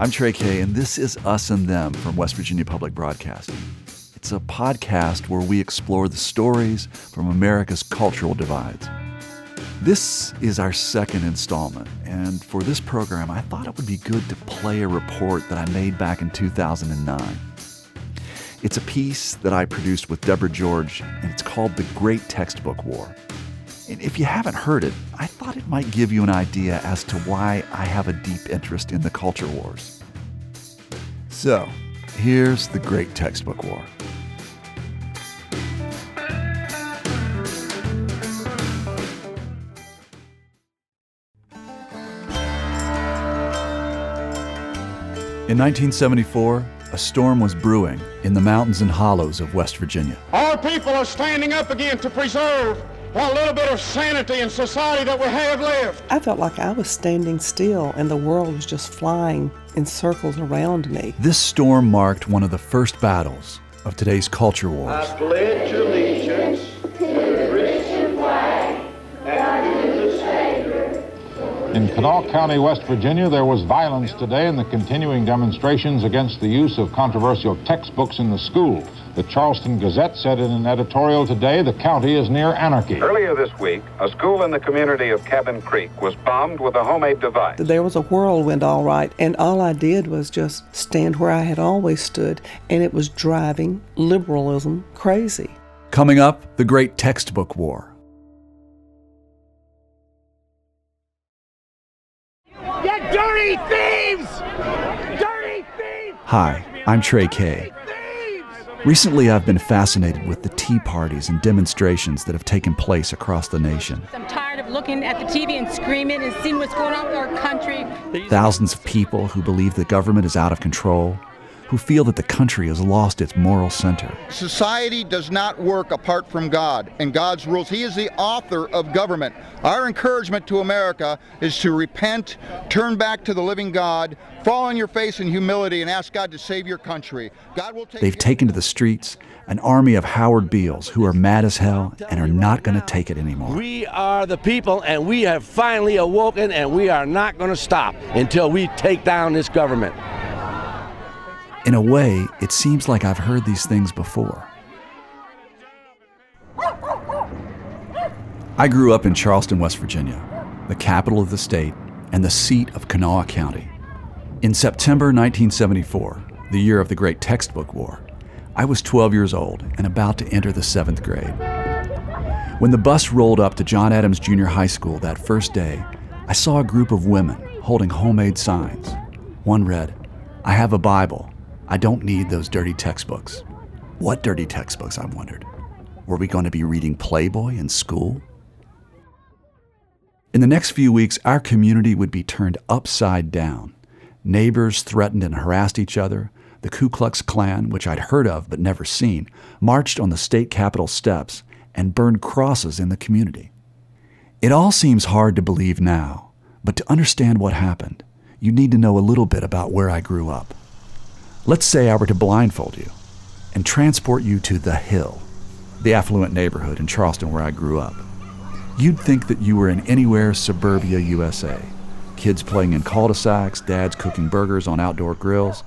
I'm Trey Kay, and this is Us and Them from West Virginia Public Broadcasting. It's a podcast where we explore the stories from America's cultural divides. This is our second installment, and for this program, I thought it would be good to play a report that I made back in 2009. It's a piece that I produced with Deborah George, and it's called The Great Textbook War. And if you haven't heard it, I thought it might give you an idea as to why I have a deep interest in the culture wars. So, here's The Great Textbook War. In 1974, a storm was brewing in the mountains and hollows of West Virginia. Our people are standing up again to preserve what little bit of sanity and society that we have left. I felt like I was standing still and the world was just flying in circles around me. This storm marked one of the first battles of today's culture wars. I pledge allegiance to the Christian flag and to the Savior. In Kanawha County, West Virginia, there was violence today in the continuing demonstrations against the use of controversial textbooks in the schools. The Charleston Gazette said in an editorial today, the county is near anarchy. Earlier this week, a school in the community of Cabin Creek was bombed with a homemade device. There was a whirlwind, all right, and all I did was just stand where I had always stood, and it was driving liberalism crazy. Coming up, the Great Textbook War. Dirty thieves! Hi, I'm Trey Kay. Recently, I've been fascinated with the tea parties and demonstrations that have taken place across the nation. I'm tired of looking at the TV and screaming and seeing what's going on with our country. Thousands of people who believe the government is out of control, who feel that the country has lost its moral center. Society does not work apart from God and God's rules. He is the author of government. Our encouragement to America is to repent, turn back to the living God, fall on your face in humility and ask God to save your country. God will take. They've taken to the streets an army of Howard Beals who are mad as hell and are not going to take it anymore. We are the people, and we have finally awoken, and we are not going to stop until we take down this government. In a way, it seems like I've heard these things before. I grew up in Charleston, West Virginia, the capital of the state and the seat of Kanawha County. In September 1974, the year of the Great Textbook War, I was 12 years old and about to enter the 7th grade. When the bus rolled up to John Adams Junior High School that first day, I saw a group of women holding homemade signs. One read, "I have a Bible. I don't need those dirty textbooks." What dirty textbooks, I wondered. Were we going to be reading Playboy in school? In the next few weeks, our community would be turned upside down. Neighbors threatened and harassed each other. The Ku Klux Klan, which I'd heard of but never seen, marched on the state capitol steps and burned crosses in the community. It all seems hard to believe now, but to understand what happened, you need to know a little bit about where I grew up. Let's say I were to blindfold you and transport you to The Hill, the affluent neighborhood in Charleston where I grew up. You'd think that you were in anywhere suburbia USA, kids playing in cul-de-sacs, dads cooking burgers on outdoor grills.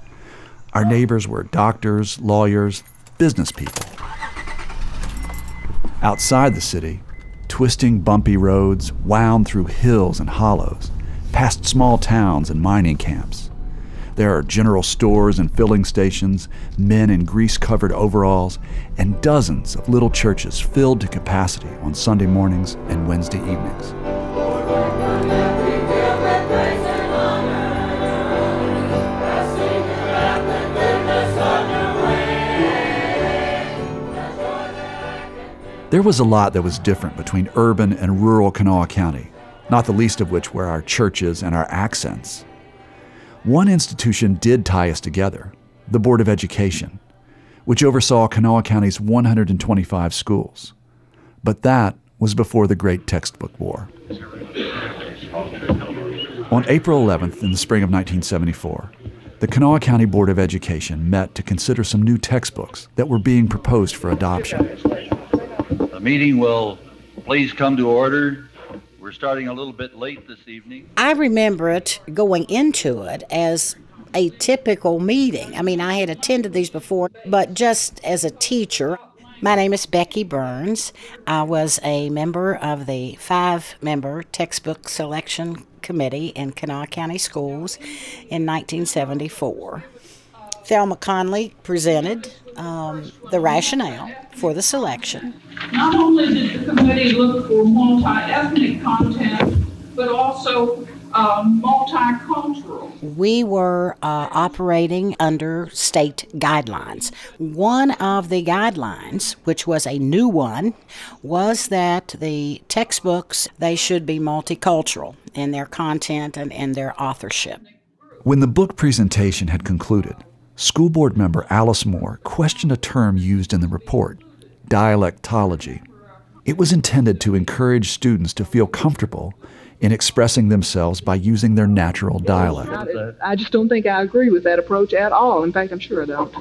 Our neighbors were doctors, lawyers, business people. Outside the city, twisting bumpy roads wound through hills and hollows, past small towns and mining camps. There are general stores and filling stations, men in grease-covered overalls, and dozens of little churches filled to capacity on Sunday mornings and Wednesday evenings. There was a lot that was different between urban and rural Kanawha County, not the least of which were our churches and our accents. One institution did tie us together, the Board of Education, which oversaw Kanawha County's 125 schools. But that was before the Great Textbook War. On April 11th, in the spring of 1974, the Kanawha County Board of Education met to consider some new textbooks that were being proposed for adoption. The meeting will please come to order. We're starting a little bit late this evening. I remember it going into it as a typical meeting. I mean, I had attended these before, but just as a teacher. My name is Becky Burns. I was a member of the 5-member textbook selection committee in Kanawha County Schools in 1974. Thelma Conley presented the rationale for the selection. Not only did the committee look for multi-ethnic content, but also multicultural. We were operating under state guidelines. One of the guidelines, which was a new one, was that the textbooks, they should be multicultural in their content and in their authorship. When the book presentation had concluded, school board member Alice Moore questioned a term used in the report, dialectology. It was intended to encourage students to feel comfortable in expressing themselves by using their natural dialect. I just don't think I agree with that approach at all. In fact, I'm sure I don't.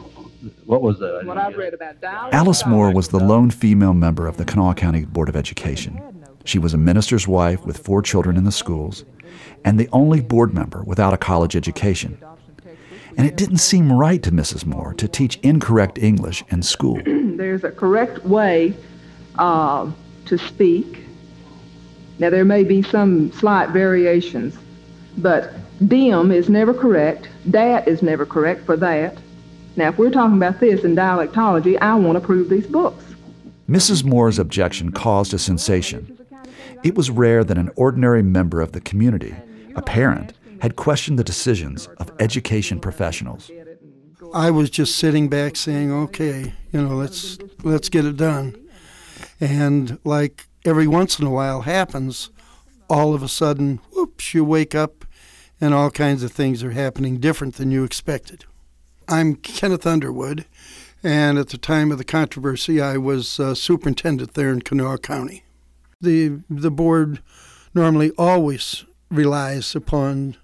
What was that? What I've read about dialect. Alice Moore was the lone female member of the Kanawha County Board of Education. She was a minister's wife with 4 children in the schools, and the only board member without a college education. And it didn't seem right to Mrs. Moore to teach incorrect English in school. There's a correct way to speak. Now, there may be some slight variations, but dim is never correct, dat is never correct for that. Now, if we're talking about this in dialectology, I want to prove these books. Mrs. Moore's objection caused a sensation. It was rare that an ordinary member of the community, a parent, had questioned the decisions of education professionals. I was just sitting back saying, okay, let's get it done. And like every once in a while happens, all of a sudden, whoops, you wake up and all kinds of things are happening different than you expected. I'm Kenneth Underwood, and at the time of the controversy, I was superintendent there in Kanawha County. The board normally always relies upon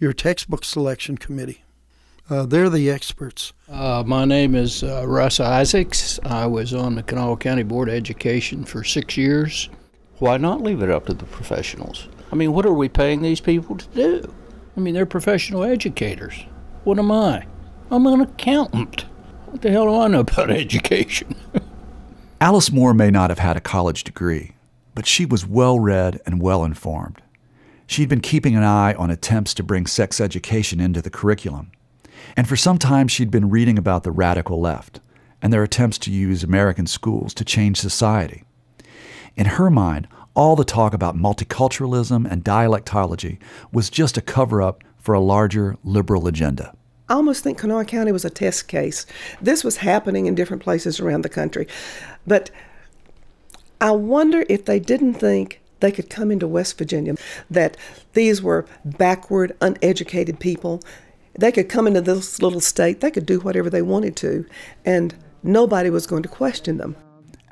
your textbook selection committee. They're the experts. My name is Russ Isaacs. I was on the Kanawha County Board of Education for 6 years. Why not leave it up to the professionals? I mean, what are we paying these people to do? I mean, they're professional educators. What am I? I'm an accountant. What the hell do I know about education? Alice Moore may not have had a college degree, but she was well-read and well-informed. She'd been keeping an eye on attempts to bring sex education into the curriculum. And for some time, she'd been reading about the radical left and their attempts to use American schools to change society. In her mind, all the talk about multiculturalism and dialectology was just a cover-up for a larger liberal agenda. I almost think Kanawha County was a test case. This was happening in different places around the country. But I wonder if they didn't think they could come into West Virginia, that these were backward, uneducated people. They could come into this little state, they could do whatever they wanted to, and nobody was going to question them.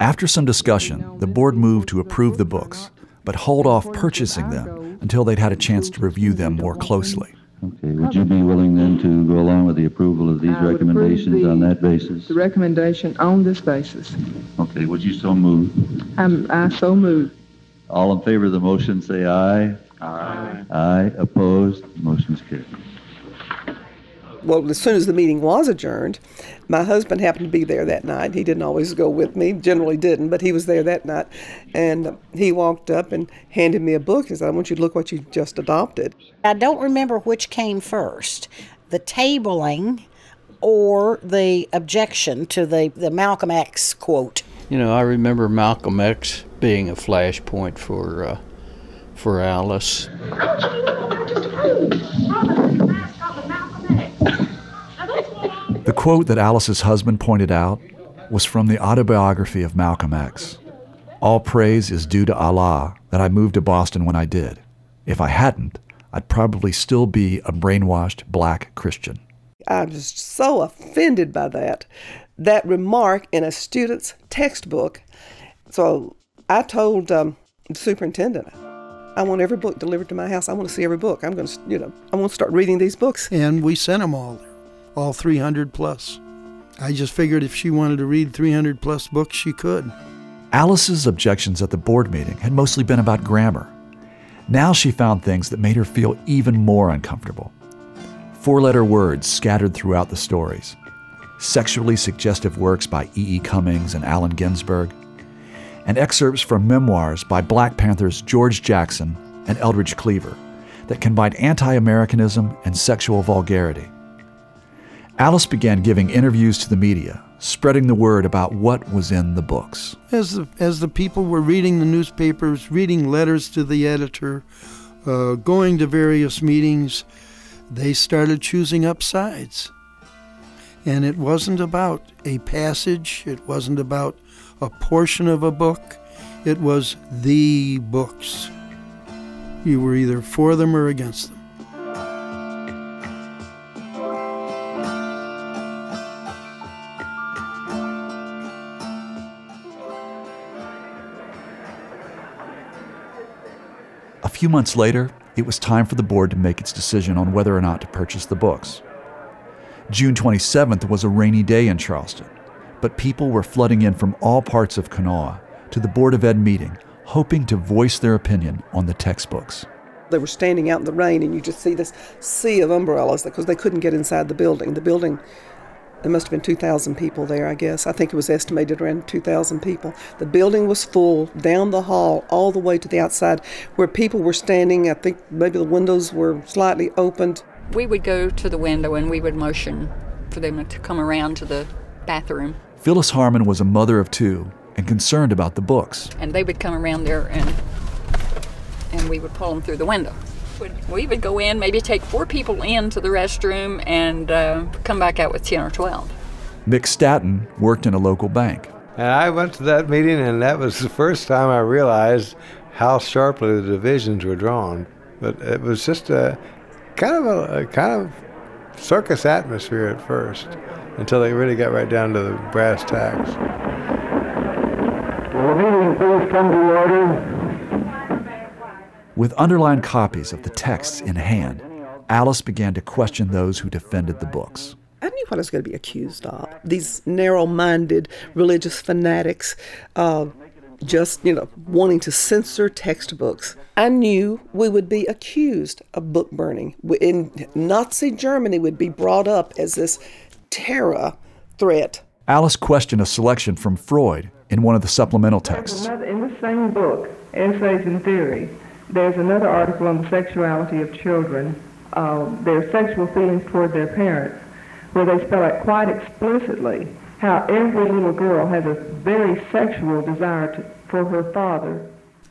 After some discussion, the board moved to approve the books, but hold off purchasing them until they'd had a chance to review them more closely. Okay, would you be willing then to go along with the approval of these recommendations on that basis? The recommendation on this basis. Okay, would you so move? I so move. All in favor of the motion, say aye. Aye. Aye. Opposed? Motion's carried. Well, as soon as the meeting was adjourned, my husband happened to be there that night. He didn't always go with me, generally didn't, but he was there that night. And he walked up and handed me a book and said, I want you to look what you just adopted. I don't remember which came first, the tabling or the objection to the Malcolm X quote. You know, I remember Malcolm X being a flashpoint for Alice. Don't you know what I just heard? The quote that Alice's husband pointed out was from the autobiography of Malcolm X. All praise is due to Allah that I moved to Boston when I did. If I hadn't, I'd probably still be a brainwashed black Christian. I'm just so offended by that remark in a student's textbook. So I told the superintendent, I want every book delivered to my house. I want to see every book. I'm going to, I want to start reading these books. And we sent them all there. All 300 plus. I just figured if she wanted to read 300 plus books, she could. Alice's objections at the board meeting had mostly been about grammar. Now she found things that made her feel even more uncomfortable. four-letter words scattered throughout the stories, sexually suggestive works by E. E. Cummings and Allen Ginsberg, and excerpts from memoirs by Black Panther's George Jackson and Eldridge Cleaver that combined anti-Americanism and sexual vulgarity. Alice began giving interviews to the media, spreading the word about what was in the books. As the people were reading the newspapers, reading letters to the editor, going to various meetings, they started choosing up sides. And it wasn't about a passage, it wasn't about a portion of a book, it was the books. You were either for them or against them. A few months later, it was time for the board to make its decision on whether or not to purchase the books. June 27th was a rainy day in Charleston, but people were flooding in from all parts of Kanawha to the Board of Ed meeting, hoping to voice their opinion on the textbooks. They were standing out in the rain, and you just see this sea of umbrellas because they couldn't get inside the building. The building, there must have been 2,000 people there, I guess. I think it was estimated around 2,000 people. The building was full down the hall all the way to the outside where people were standing. I think maybe the windows were slightly opened. We would go to the window and we would motion for them to come around to the bathroom. Phyllis Harmon was a mother of two and concerned about the books. And they would come around there and we would pull them through the window. We would go in, maybe take four people in to the restroom and come back out with 10 or 12. Mick Statton worked in a local bank. And I went to that meeting, and that was the first time I realized how sharply the divisions were drawn. But it was just a kind of circus atmosphere at first, until they really got right down to the brass tacks. The meeting, please come to order. With underlined copies of the texts in hand, Alice began to question those who defended the books. I knew what I was going to be accused of. These narrow-minded religious fanatics, wanting to censor textbooks. I knew we would be accused of book burning. In Nazi Germany would be brought up as this terror threat. Alice questioned a selection from Freud in one of the supplemental texts. In the same book, Essays in Theory, there's another article on the sexuality of children, their sexual feelings toward their parents, where they spell out quite explicitly how every little girl has a very sexual desire for her father.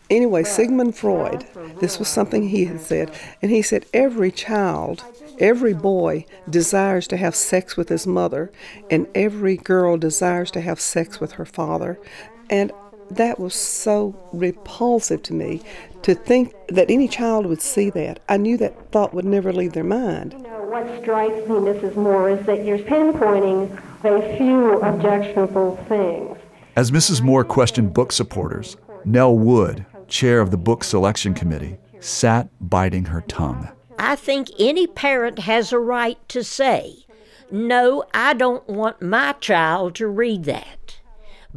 Anyway, Sigmund Freud, this was something he had said, and he said every child, every boy desires to have sex with his mother, and every girl desires to have sex with her father. And that was so repulsive to me, to think that any child would see that. I knew that thought would never leave their mind. What strikes me, Mrs. Moore, is that you're pinpointing a few objectionable things. As Mrs. Moore questioned book supporters, Nell Wood, chair of the book selection committee, sat biting her tongue. I think any parent has a right to say, no, I don't want my child to read that.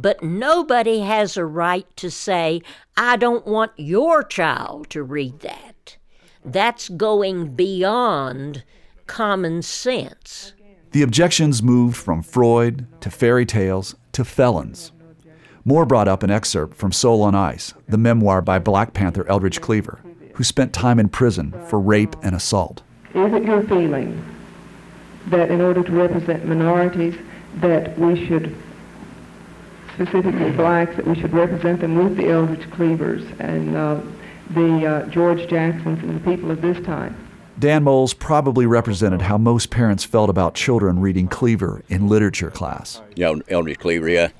But nobody has a right to say, I don't want your child to read that. That's going beyond common sense. The objections moved from Freud to fairy tales to felons. Moore brought up an excerpt from Soul on Ice, the memoir by Black Panther Eldridge Cleaver, who spent time in prison for rape and assault. Is it your feeling that in order to represent minorities, that we should, specifically blacks, that we should represent them with the Eldridge Cleavers and the George Jacksons and the people of this time? Dan Moles probably represented how most parents felt about children reading Cleaver in literature class. You know, Eldridge Cleaver,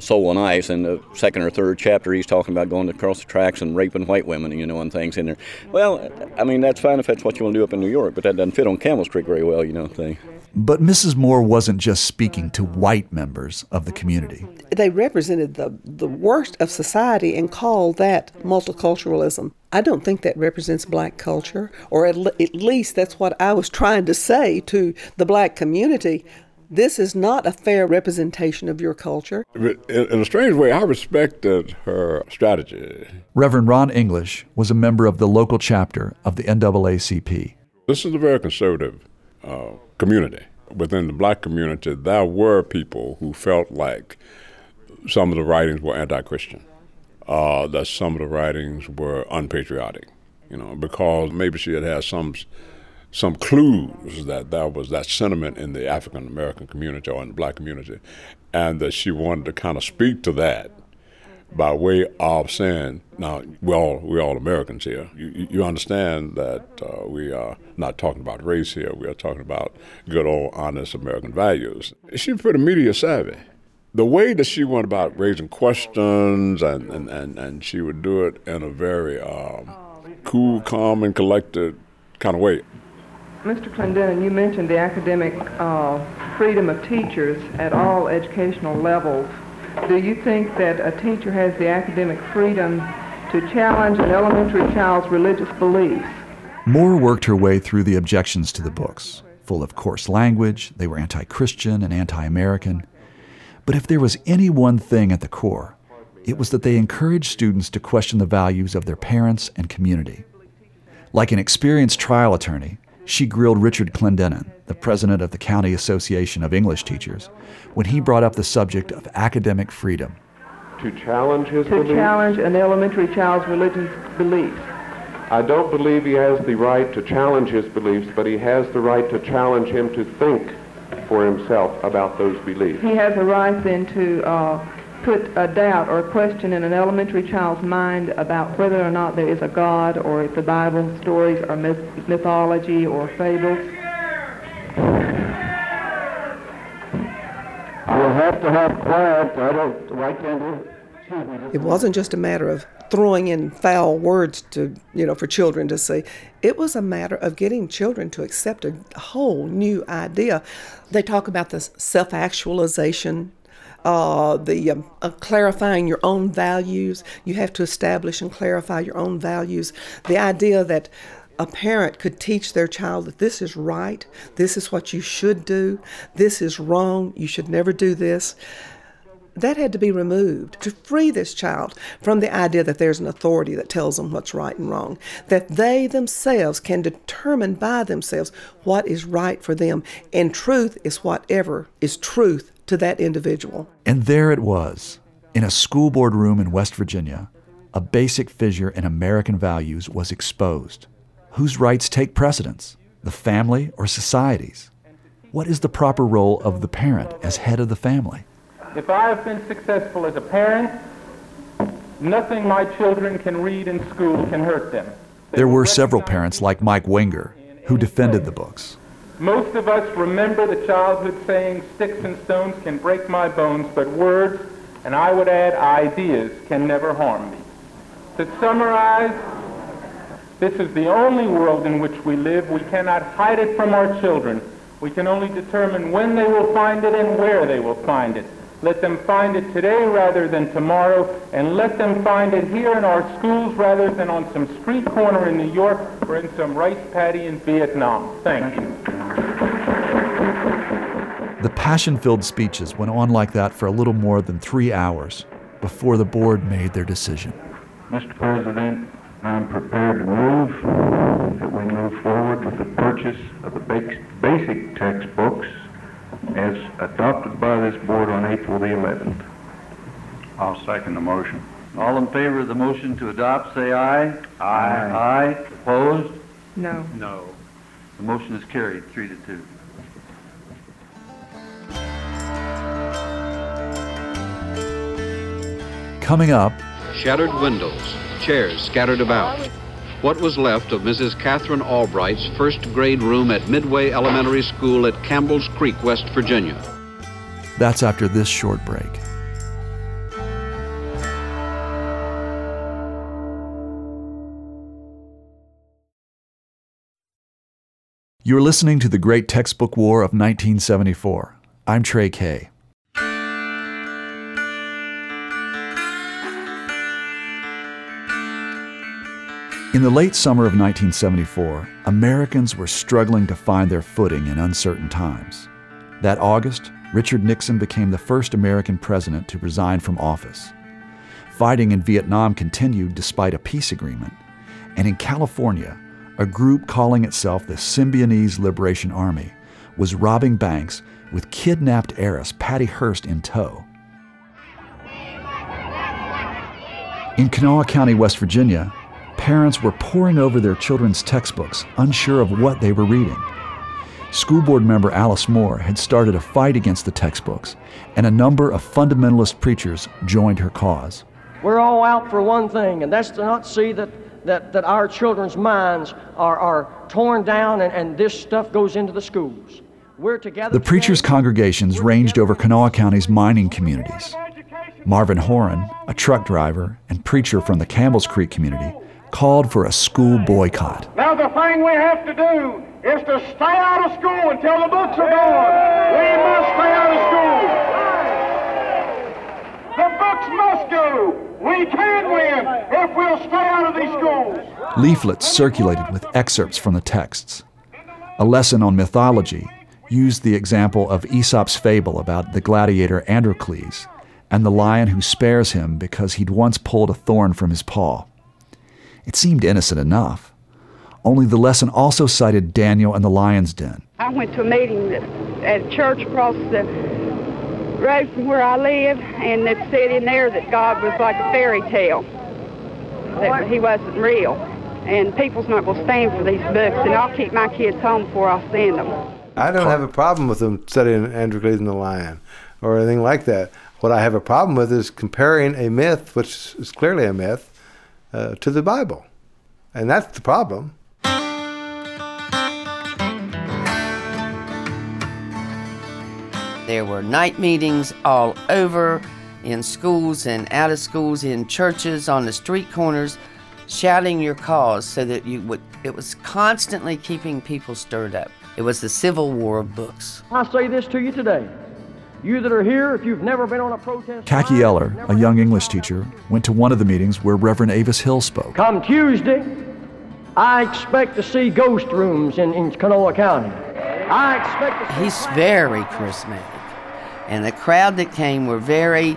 Soul on Ice, in the second or third chapter, he's talking about going across the tracks and raping white women, and things in there. Well, that's fine if that's what you want to do up in New York, but that doesn't fit on Camel's Creek very well, thing. But Mrs. Moore wasn't just speaking to white members of the community. They represented the worst of society and called that multiculturalism. I don't think that represents black culture, or at least that's what I was trying to say to the black community. This is not a fair representation of your culture. In a strange way, I respected her strategy. Reverend Ron English was a member of the local chapter of the NAACP. This is a very conservative community. Within the black community, there were people who felt like some of the writings were anti-Christian, that some of the writings were unpatriotic, you know, because maybe she had some clues that there was that sentiment in the African-American community or in the black community, and that she wanted to kind of speak to that by way of saying, now, we're all Americans here. You understand that we are not talking about race here. We are talking about good old, honest American values. She's pretty media savvy. The way that she went about raising questions, and she would do it in a very cool, calm, and collected kind of way. Mr. Clendenin, you mentioned the academic freedom of teachers at all educational levels. Do you think that a teacher has the academic freedom to challenge an elementary child's religious beliefs? Moore worked her way through the objections to the books. Full of coarse language, they were anti-Christian and anti-American. But if there was any one thing at the core, it was that they encouraged students to question the values of their parents and community. Like an experienced trial attorney, she grilled Richard Clendenin, the president of the County Association of English Teachers, when he brought up the subject of academic freedom. To challenge his beliefs? To challenge an elementary child's religious beliefs. I don't believe he has the right to challenge his beliefs, but he has the right to challenge him to think for himself about those beliefs. He has a right then to put a doubt or a question in an elementary child's mind about whether or not there is a God, or if the Bible stories are mythology or fables. We'll have to have quiet. It wasn't just a matter of throwing in foul words to, you know, for children to see. It was a matter of getting children to accept a whole new idea. They talk about this self-actualization, clarifying your own values. You have to establish and clarify your own values. The idea that a parent could teach their child that this is right, this is what you should do, this is wrong, you should never do this. That had to be removed to free this child from the idea that there's an authority that tells them what's right and wrong, that they themselves can determine by themselves what is right for them, and truth is whatever is truth to that individual. And there it was, in a school board room in West Virginia, a basic fissure in American values was exposed. Whose rights take precedence, the family or society's? What is the proper role of the parent as head of the family? If I have been successful as a parent, nothing my children can read in school can hurt them. There were several parents like Mike Wenger who defended the books. Most of us remember the childhood saying, sticks and stones can break my bones, but words, and I would add ideas, can never harm me. To summarize, this is the only world in which we live. We cannot hide it from our children. We can only determine when they will find it and where they will find it. Let them find it today rather than tomorrow, and let them find it here in our schools rather than on some street corner in New York or in some rice paddy in Vietnam. Thank you. The passion-filled speeches went on like that for a little more than 3 hours before the board made their decision. Mr. President, I'm prepared to move that we move forward with the purchase of the basic textbooks as adopted by this board on April the 11th. I'll second the motion. All in favor of the motion to adopt, say aye. Aye. Aye. Opposed? No. No. The motion is carried 3-2. Coming up... Shattered windows, chairs scattered about. What was left of Mrs. Catherine Albright's first grade room at Midway Elementary School at Campbell's Creek, West Virginia. That's after this short break. You're listening to The Great Textbook War of 1974. I'm Trey Kay. In the late summer of 1974, Americans were struggling to find their footing in uncertain times. That August, Richard Nixon became the first American president to resign from office. Fighting in Vietnam continued despite a peace agreement, and in California, a group calling itself the Symbionese Liberation Army, was robbing banks with kidnapped heiress Patty Hearst in tow. In Kanawha County, West Virginia, parents were poring over their children's textbooks, unsure of what they were reading. School board member Alice Moore had started a fight against the textbooks, and a number of fundamentalist preachers joined her cause. We're all out for one thing, and that's to not see that our children's minds are torn down and this stuff goes into the schools. We're together. The preachers' congregations ranged over Kanawha County's mining communities. Marvin Horan, a truck driver and preacher from the Campbell's Creek community, called for a school boycott. Now the thing we have to do is to stay out of school until the books are gone. We must stay out of school. The books must go. We can win if we'll stay out of these schools. Leaflets circulated with excerpts from the texts. A lesson on mythology used the example of Aesop's fable about the gladiator Androcles and the lion who spares him because he'd once pulled a thorn from his paw. It seemed innocent enough, only the lesson also cited Daniel and the lion's den. I went to a meeting at a church across the road from where I live, and it said in there that God was like a fairy tale, that he wasn't real, and people's not going to stand for these books, and I'll keep my kids home before I'll send them. I don't have a problem with them studying Androcles and the Lion or anything like that. What I have a problem with is comparing a myth, which is clearly a myth, to the Bible. And that's the problem. There were night meetings all over, in schools and out of schools, in churches, on the street corners, shouting your cause so that you would. It was constantly keeping people stirred up. It was the Civil War of books. I say this to you today. You that are here, if you've never been on a protest... Kaki Eller, a young English teacher, went to one of the meetings where Reverend Avis Hill spoke. Come Tuesday, I expect to see ghost rooms in Kanawha County. I expect to see... He's very charismatic. And the crowd that came were very,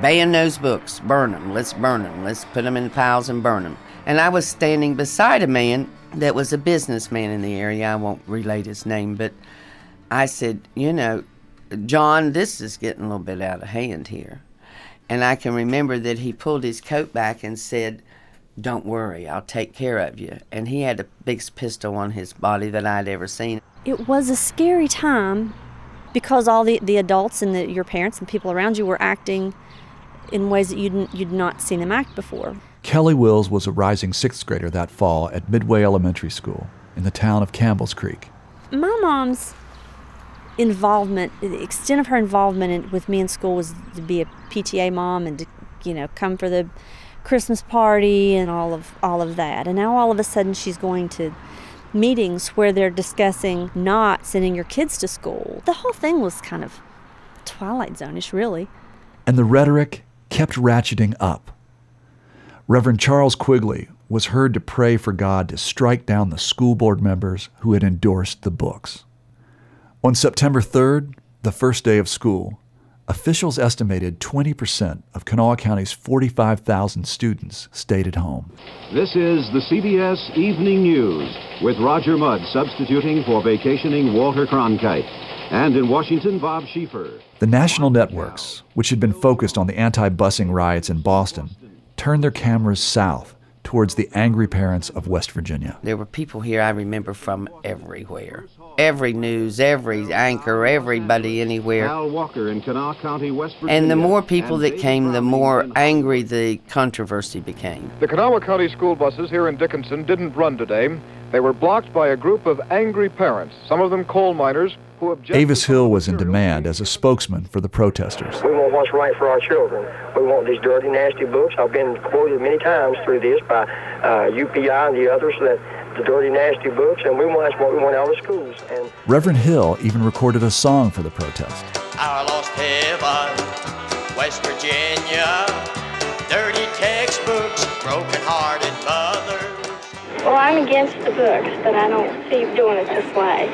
ban those books, burn them, let's put them in piles and burn them. And I was standing beside a man that was a businessman in the area. I won't relate his name, but I said, you know, John, this is getting a little bit out of hand here. And I can remember that he pulled his coat back and said, don't worry, I'll take care of you. And he had the biggest pistol on his body that I'd ever seen. It was a scary time because all the adults and your parents and people around you were acting in ways that you'd not seen them act before. Kelly Wills was a rising sixth grader that fall at Midway Elementary School in the town of Campbell's Creek. My mom's involvement, the extent of her involvement with me in school was to be a PTA mom and to, you know, come for the Christmas party and all of that. And now all of a sudden she's going to meetings where they're discussing not sending your kids to school. The whole thing was kind of Twilight Zone-ish, really. And the rhetoric kept ratcheting up. Reverend Charles Quigley was heard to pray for God to strike down the school board members who had endorsed the books. On September 3rd, the first day of school, officials estimated 20% of Kanawha County's 45,000 students stayed at home. This is the CBS Evening News with Roger Mudd substituting for vacationing Walter Cronkite. And in Washington, Bob Schieffer. The national networks, which had been focused on the anti-busing riots in Boston, turned their cameras south towards the angry parents of West Virginia. There were people here I remember from everywhere. Every news, every anchor, everybody, anywhere. Al Walker in Kanawha County, West Virginia. And the more people that came, the more angry the controversy became. The Kanawha County school buses here in Dickinson didn't run today. They were blocked by a group of angry parents, some of them coal miners, who objected. Avis Hill was in demand as a spokesman for the protesters. We want what's right for our children. We want these dirty, nasty books. I've been quoted many times through this by UPI and the others that the dirty, nasty books, and that's what we want out of schools. And Reverend Hill even recorded a song for the protest. Our lost heaven, West Virginia, dirty textbooks, broken-hearted mothers. Well, I'm against the books, but I don't see doing it this way.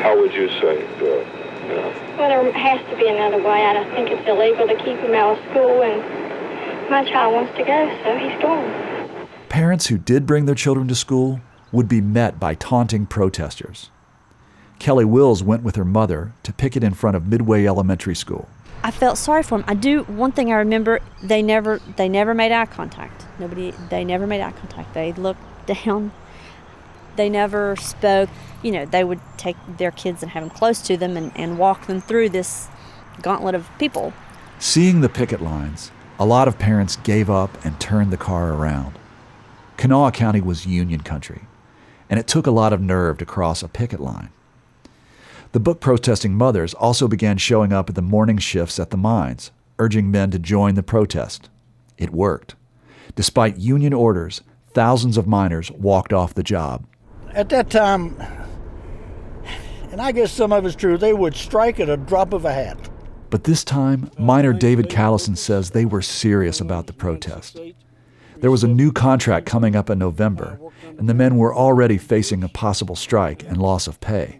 How would you say it? Well, there has to be another way. I don't think it's illegal to keep him out of school, and my child wants to go, so he's going. Parents who did bring their children to school would be met by taunting protesters. Kelly Wills went with her mother to picket in front of Midway Elementary School. I felt sorry for him. One thing I remember, they never made eye contact. They never made eye contact. They looked down. They never spoke. You know, they would take their kids and have them close to them and walk them through this gauntlet of people. Seeing the picket lines, a lot of parents gave up and turned the car around. Kanawha County was Union country, and it took a lot of nerve to cross a picket line. The book-protesting mothers also began showing up at the morning shifts at the mines, urging men to join the protest. It worked. Despite union orders, thousands of miners walked off the job. At that time, and I guess some of it's true, they would strike at a drop of a hat. But this time, miner David Callison says they were serious about the protest. There was a new contract coming up in November, and the men were already facing a possible strike and loss of pay.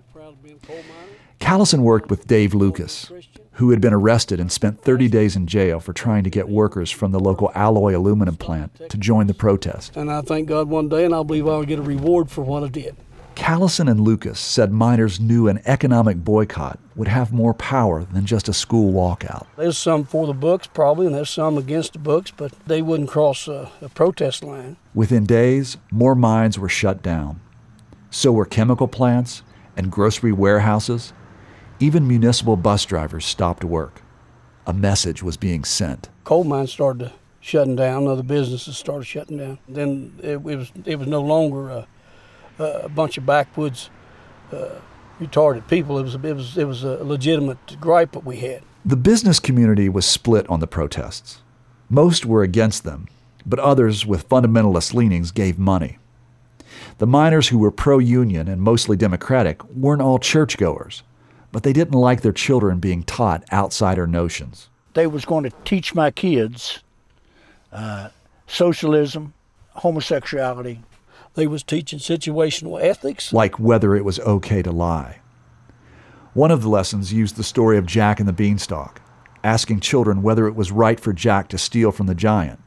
Callison worked with Dave Lucas, who had been arrested and spent 30 days in jail for trying to get workers from the local alloy aluminum plant to join the protest. And I thank God one day, and I believe I'll get a reward for what I did. Callison and Lucas said miners knew an economic boycott would have more power than just a school walkout. There's some for the books, probably, and there's some against the books, but they wouldn't cross a protest line. Within days, more mines were shut down. So were chemical plants and grocery warehouses. Even municipal bus drivers stopped work. A message was being sent. Coal mines started shutting down. Other businesses started shutting down. Then it was no longer a bunch of backwoods retarded people. It was a legitimate gripe that we had. The business community was split on the protests. Most were against them, but others with fundamentalist leanings gave money. The miners who were pro-union and mostly Democratic weren't all churchgoers, but they didn't like their children being taught outsider notions. They was going to teach my kids socialism, homosexuality. They was teaching situational ethics. Like whether it was okay to lie. One of the lessons used the story of Jack and the Beanstalk, asking children whether it was right for Jack to steal from the giant.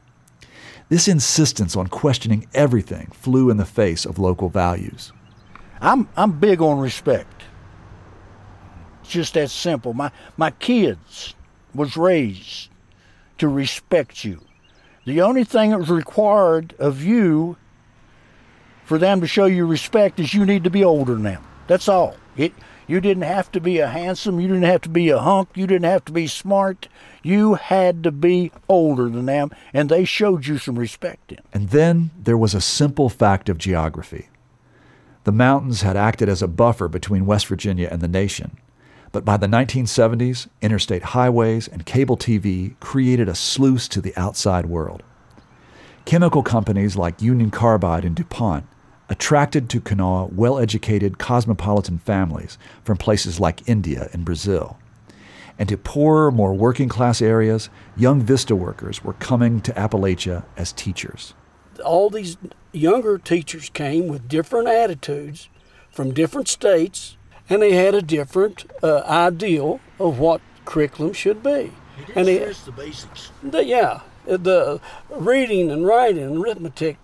This insistence on questioning everything flew in the face of local values. I'm big on respect. It's just that simple. My kids was raised to respect you. The only thing that was required of you for them to show you respect is you need to be older than them. That's all. You didn't have to be a handsome. You didn't have to be a hunk. You didn't have to be smart. You had to be older than them, and they showed you some respect then. And then there was a simple fact of geography. The mountains had acted as a buffer between West Virginia and the nation. But by the 1970s, interstate highways and cable TV created a sluice to the outside world. Chemical companies like Union Carbide and DuPont attracted to Kanawha well-educated cosmopolitan families from places like India and Brazil. And to poorer, more working-class areas, young Vista workers were coming to Appalachia as teachers. All these younger teachers came with different attitudes from different states, and they had a different ideal of what curriculum should be. And they stressed the basics. The reading and writing and arithmetic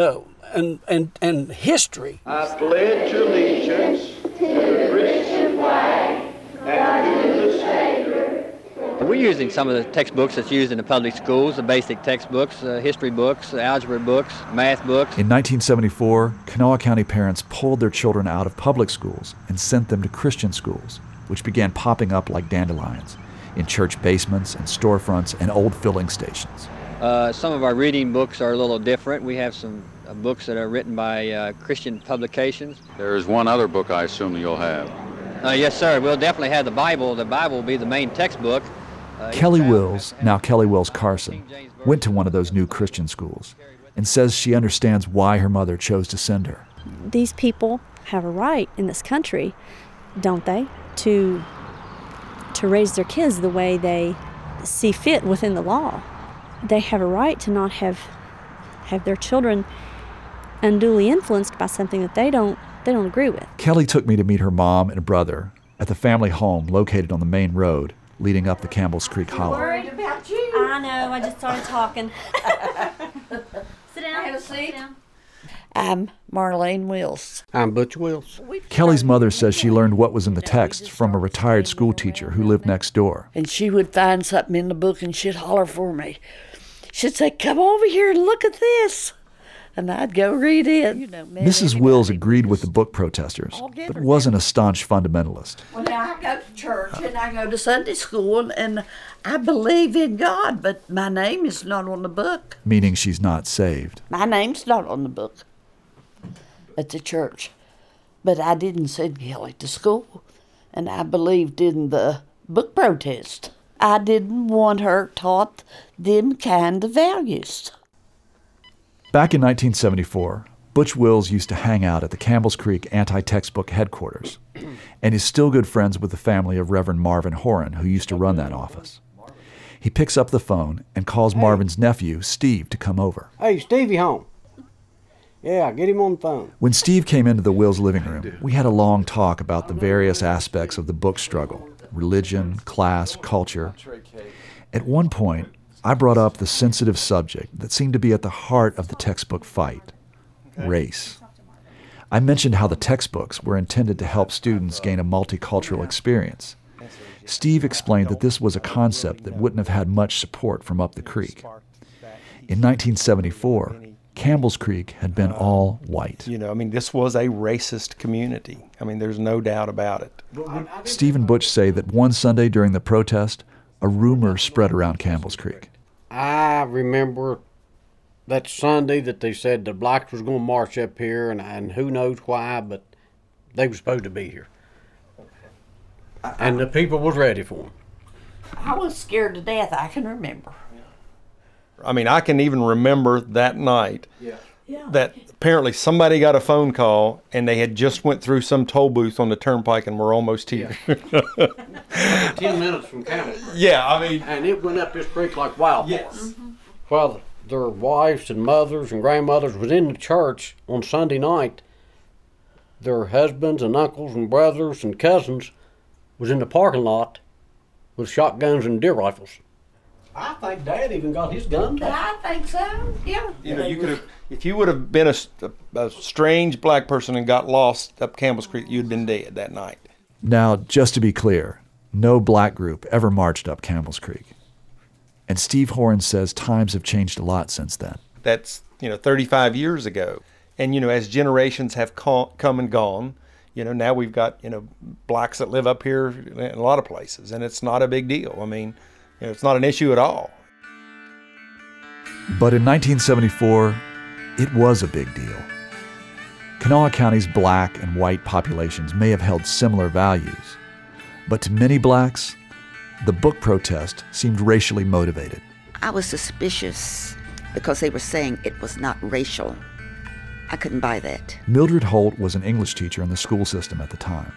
and history. I pledge allegiance to the Christian flag and to the Savior. We're using some of the textbooks that's used in the public schools, the basic textbooks, history books, algebra books, math books. In 1974, Kanawha County parents pulled their children out of public schools and sent them to Christian schools, which began popping up like dandelions in church basements and storefronts and old filling stations. Some of our reading books are a little different. We have some books that are written by Christian publications. There is one other book I assume you'll have. Yes, sir. We'll definitely have the Bible. The Bible will be the main textbook. Kelly Wills, now Kelly Wills Carson, went to one of those new Christian schools and says she understands why her mother chose to send her. These people have a right in this country, don't they, to raise their kids the way they see fit within the law. They have a right to not have their children unduly influenced by something that they don't agree with. Kelly took me to meet her mom and brother at the family home located on the main road leading up the Campbell's Creek Hollow. I'm worried about you. I know, I just started talking. Sit down. Have a seat. Sit down. I'm Marlene Wills. I'm Butch Wills. Kelly's mother says she learned what was in the text from a retired school teacher who lived next door. And she would find something in the book and she'd holler for me. She'd say, come over here and look at this. And I'd go read it. Mrs. Wills agreed with the book protesters, but wasn't a staunch fundamentalist. Well, now I go to church and I go to Sunday school, and I believe in God, but my name is not on the book. Meaning she's not saved. My name's not on the book at the church. But I didn't send Kelly to school, and I believed in the book protest. I didn't want her taught them kind of values. Back in 1974, Butch Wills used to hang out at the Campbell's Creek anti-textbook headquarters and is still good friends with the family of Reverend Marvin Horan, who used to run that office. He picks up the phone and calls Marvin's nephew, Steve, to come over. Hey, Stevie home? Yeah, get him on the phone. When Steve came into the Wills living room, we had a long talk about the various aspects of the book struggle, religion, class, culture. At one point, I brought up the sensitive subject that seemed to be at the heart of the textbook fight, race. I mentioned how the textbooks were intended to help students gain a multicultural experience. Steve explained that this was a concept that wouldn't have had much support from up the creek. In 1974, Campbell's Creek had been all white. This was a racist community. There's no doubt about it. Steve and Butch say that one Sunday during the protest, a rumor spread around Campbell's Creek. I remember that Sunday that they said the blacks was going to march up here, and who knows why, but they were supposed to be here. And the people was ready for them. I was scared to death, I can remember. I can even remember that night. Yeah. That apparently somebody got a phone call and they had just went through some toll booth on the turnpike and were almost here. 10 minutes from Canada. And it went up this creek like wildfire. Yes. Mm-hmm. While their wives and mothers and grandmothers was in the church on Sunday night, their husbands and uncles and brothers and cousins was in the parking lot with shotguns and deer rifles. I think Dad even got his gun back. I think so, yeah. You could have, if you would have been a strange black person and got lost up Campbell's Creek, you'd been dead that night. Now, just to be clear, no black group ever marched up Campbell's Creek. And Steve Horn says times have changed a lot since then. That's, 35 years ago. And, as generations have come and gone, now we've got, blacks that live up here in a lot of places, and it's not a big deal. It's not an issue at all. But in 1974, it was a big deal. Kanawha County's black and white populations may have held similar values, but to many blacks, the book protest seemed racially motivated. I was suspicious because they were saying it was not racial. I couldn't buy that. Mildred Holt was an English teacher in the school system at the time.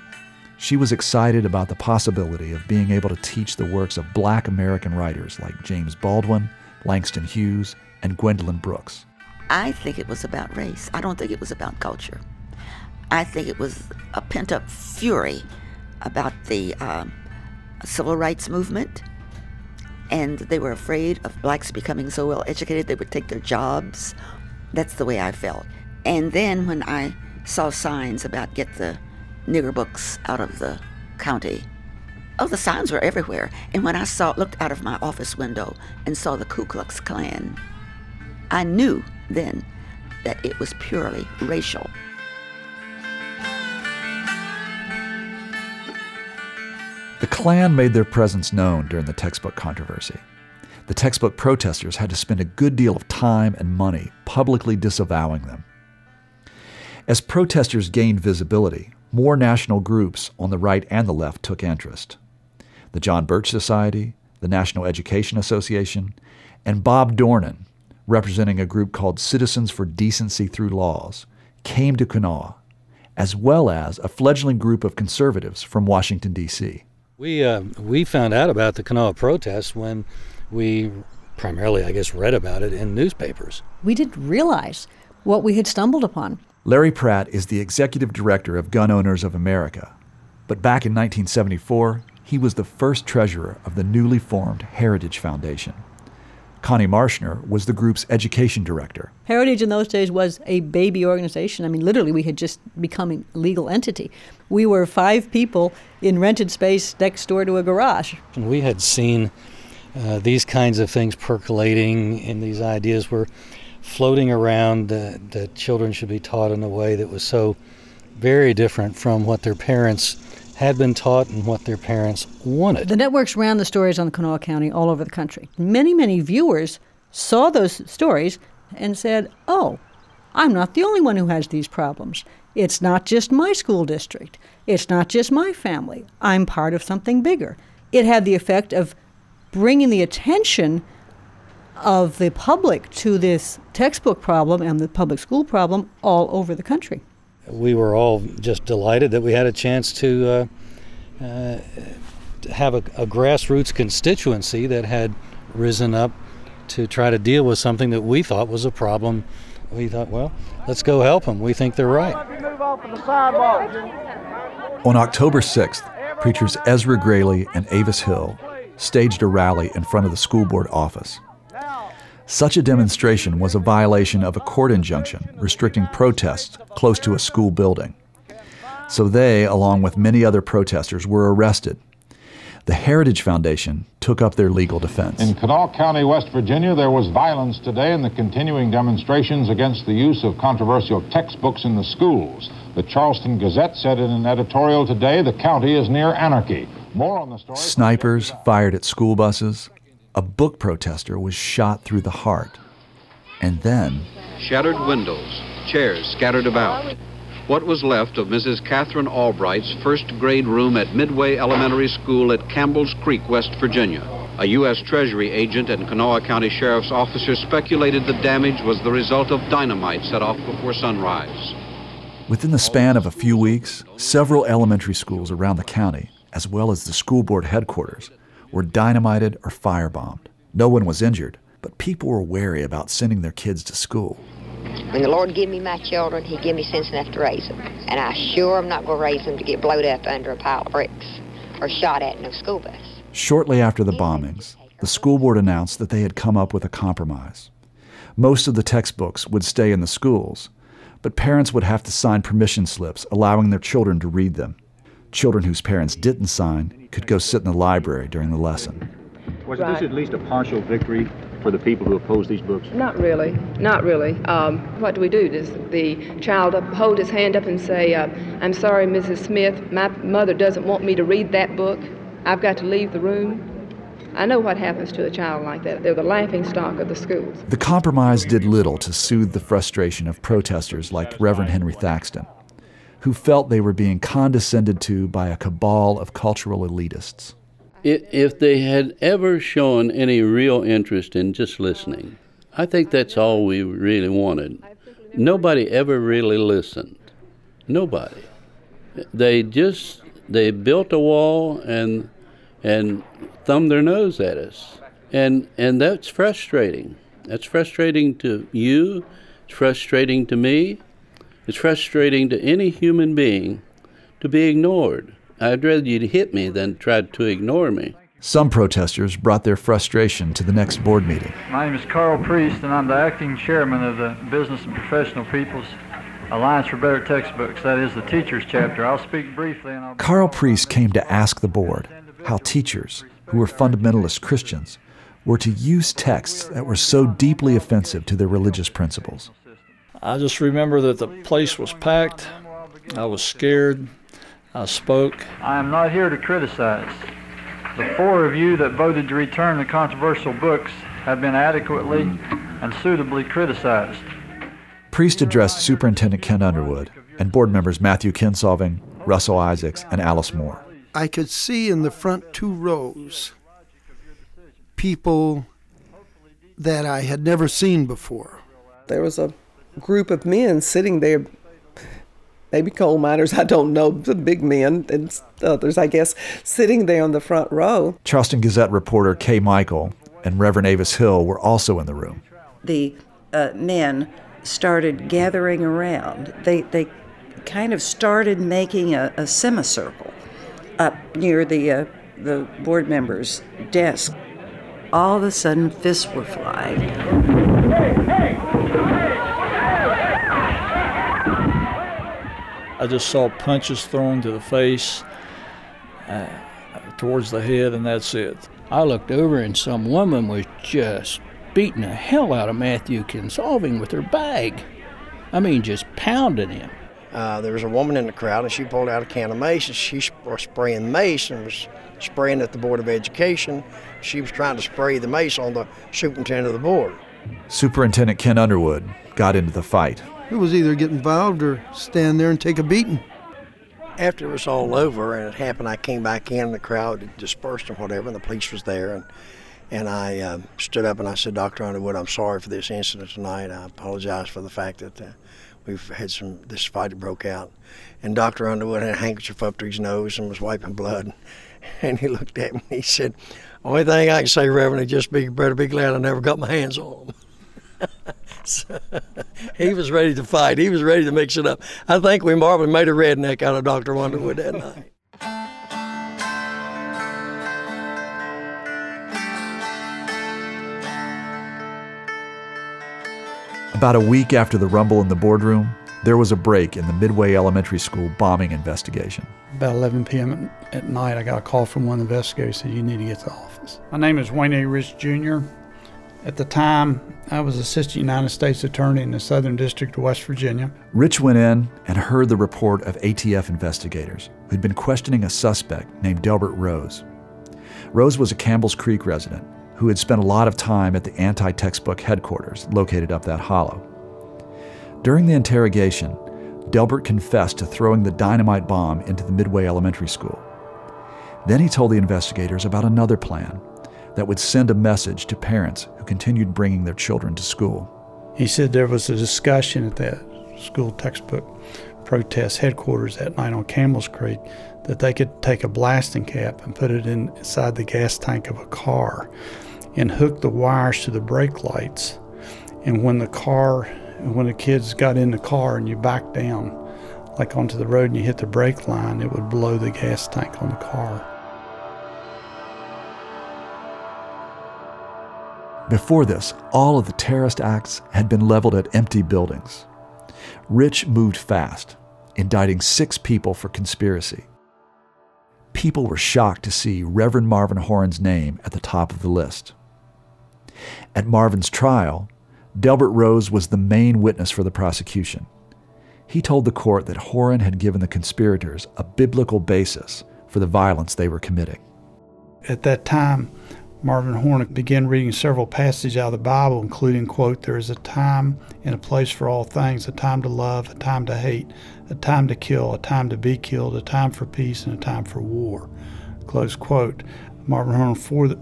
She was excited about the possibility of being able to teach the works of black American writers like James Baldwin, Langston Hughes, and Gwendolyn Brooks. I think it was about race. I don't think it was about culture. I think it was a pent-up fury about the civil rights movement, and they were afraid of blacks becoming so well-educated they would take their jobs. That's the way I felt. And then when I saw signs about get the nigger books out of the county. Oh, the signs were everywhere. And when I looked out of my office window and saw the Ku Klux Klan, I knew then that it was purely racial. The Klan made their presence known during the textbook controversy. The textbook protesters had to spend a good deal of time and money publicly disavowing them. As protesters gained visibility, more national groups on the right and the left took interest. The John Birch Society, the National Education Association, and Bob Dornan, representing a group called Citizens for Decency Through Laws, came to Kanawha, as well as a fledgling group of conservatives from Washington, D.C. We found out about the Kanawha protests when we primarily, read about it in newspapers. We didn't realize what we had stumbled upon. Larry Pratt is the executive director of Gun Owners of America, but back in 1974, he was the first treasurer of the newly formed Heritage Foundation. Connie Marshner was the group's education director. Heritage in those days was a baby organization. I mean, literally, we had just become a legal entity. We were 5 people in rented space next door to a garage. And we had seen these kinds of things percolating, and these ideas were floating around that children should be taught in a way that was so very different from what their parents had been taught and what their parents wanted. The networks ran the stories on Kanawha County all over the country. Many, many viewers saw those stories and said, oh, I'm not the only one who has these problems. It's not just my school district. It's not just my family. I'm part of something bigger. It had the effect of bringing the attention of the public to this textbook problem and the public school problem all over the country. We were all just delighted that we had a chance to have a grassroots constituency that had risen up to try to deal with something that we thought was a problem. We thought, well, let's go help them. We think they're right. On October 6th, preachers Ezra Grayley and Avis Hill staged a rally in front of the school board office. Such a demonstration was a violation of a court injunction restricting protests close to a school building. So they, along with many other protesters, were arrested. The Heritage Foundation took up their legal defense. In Kanawha County, West Virginia, there was violence today in the continuing demonstrations against the use of controversial textbooks in the schools. The Charleston Gazette said in an editorial today, the county is near anarchy. More on the story. Snipers fired at school buses. A book protester was shot through the heart. And then... shattered windows, chairs scattered about. What was left of Mrs. Catherine Albright's first grade room at Midway Elementary School at Campbell's Creek, West Virginia. A U.S. Treasury agent and Kanawha County Sheriff's officer speculated the damage was the result of dynamite set off before sunrise. Within the span of a few weeks, several elementary schools around the county, as well as the school board headquarters, were dynamited or firebombed. No one was injured, but people were wary about sending their kids to school. When the Lord give me my children, he give me sense enough to raise them. And I sure am not going to raise them to get blowed up under a pile of bricks or shot at in a school bus. Shortly after the bombings, the school board announced that they had come up with a compromise. Most of the textbooks would stay in the schools, but parents would have to sign permission slips allowing their children to read them. Children whose parents didn't sign could go sit in the library during the lesson. Was this at least a partial victory for the people who opposed these books? Not really. What do we do? Does the child hold his hand up and say, I'm sorry, Mrs. Smith, my mother doesn't want me to read that book. I've got to leave the room. I know what happens to a child like that. They're the laughingstock of the schools. The compromise did little to soothe the frustration of protesters like Reverend Henry Thaxton, who felt they were being condescended to by a cabal of cultural elitists. If they had ever shown any real interest in just listening, I think that's all we really wanted. Nobody ever really listened. Nobody. They built a wall and thumbed their nose at us. And that's frustrating. That's frustrating to you. It's frustrating to me. It's frustrating to any human being to be ignored. I'd rather you'd hit me than try to ignore me. Some protesters brought their frustration to the next board meeting. My name is Carl Priest, and I'm the acting chairman of the Business and Professional People's Alliance for Better Textbooks, that is the teachers chapter. I'll speak briefly. And Carl Priest came to ask the board how teachers, who were fundamentalist Christians, were to use texts that were so deeply offensive to their religious principles. I just remember that the place was packed. I was scared. I spoke. I am not here to criticize. The 4 of you that voted to return the controversial books have been adequately and suitably criticized. Priest addressed Superintendent Ken Underwood and board members Matthew Kinsolving, Russell Isaacs, and Alice Moore. I could see in the front 2 rows people that I had never seen before. There was a group of men sitting there, maybe coal miners, I don't know, the big men and others, I guess, sitting there on the front row. Charleston Gazette reporter Kay Michael and Reverend Avis Hill were also in the room. The men started gathering around. They kind of started making a semicircle up near the board members' desk. all of a sudden fists were flying. I just saw punches thrown to the face, towards the head, and that's it. I looked over and some woman was just beating the hell out of Matthew Kinsolving with her bag. I mean, just pounding him. There was a woman in the crowd, and she pulled out a can of mace, and she was spraying mace and was spraying at the Board of Education. She was trying to spray the mace on the superintendent of the board. Superintendent Ken Underwood got into the fight. It was either get involved or stand there and take a beating. After it was all over and it happened, I came back in, the crowd dispersed and whatever, and the police was there. And I stood up and I said, Dr. Underwood, I'm sorry for this incident tonight. I apologize for the fact that we've had this fight that broke out. And Dr. Underwood had a handkerchief up to his nose and was wiping blood. And he looked at me and he said, only thing I can say, Reverend, is just better be glad I never got my hands on him. So, he was ready to fight. He was ready to mix it up. I think we Marvin made a redneck out of Dr. Underwood that night. About a week after the rumble in the boardroom, there was a break in the Midway Elementary School bombing investigation. About 11 p.m. at night, I got a call from one investigator who said, you need to get to the office. My name is Wayne A. Rich, Jr. At the time, I was assistant United States attorney in the Southern District of West Virginia. Rich went in and heard the report of ATF investigators who'd been questioning a suspect named Delbert Rose. Rose was a Campbell's Creek resident who had spent a lot of time at the anti-textbook headquarters located up that hollow. During the interrogation, Delbert confessed to throwing the dynamite bomb into the Midway Elementary School. Then he told the investigators about another plan that would send a message to parents who continued bringing their children to school. He said there was a discussion at that school textbook protest headquarters that night on Campbell's Creek that they could take a blasting cap and put it inside the gas tank of a car and hook the wires to the brake lights. And when the kids got in the car and you backed down, like onto the road and you hit the brake line, it would blow the gas tank on the car. Before this, all of the terrorist acts had been leveled at empty buildings. Rich moved fast, indicting 6 people for conspiracy. People were shocked to see Reverend Marvin Horan's name at the top of the list. At Marvin's trial, Delbert Rose was the main witness for the prosecution. He told the court that Horan had given the conspirators a biblical basis for the violence they were committing. At that time, Marvin Horan began reading several passages out of the Bible, including, quote, there is a time and a place for all things, a time to love, a time to hate, a time to kill, a time to be killed, a time for peace, and a time for war, close quote. Marvin Horan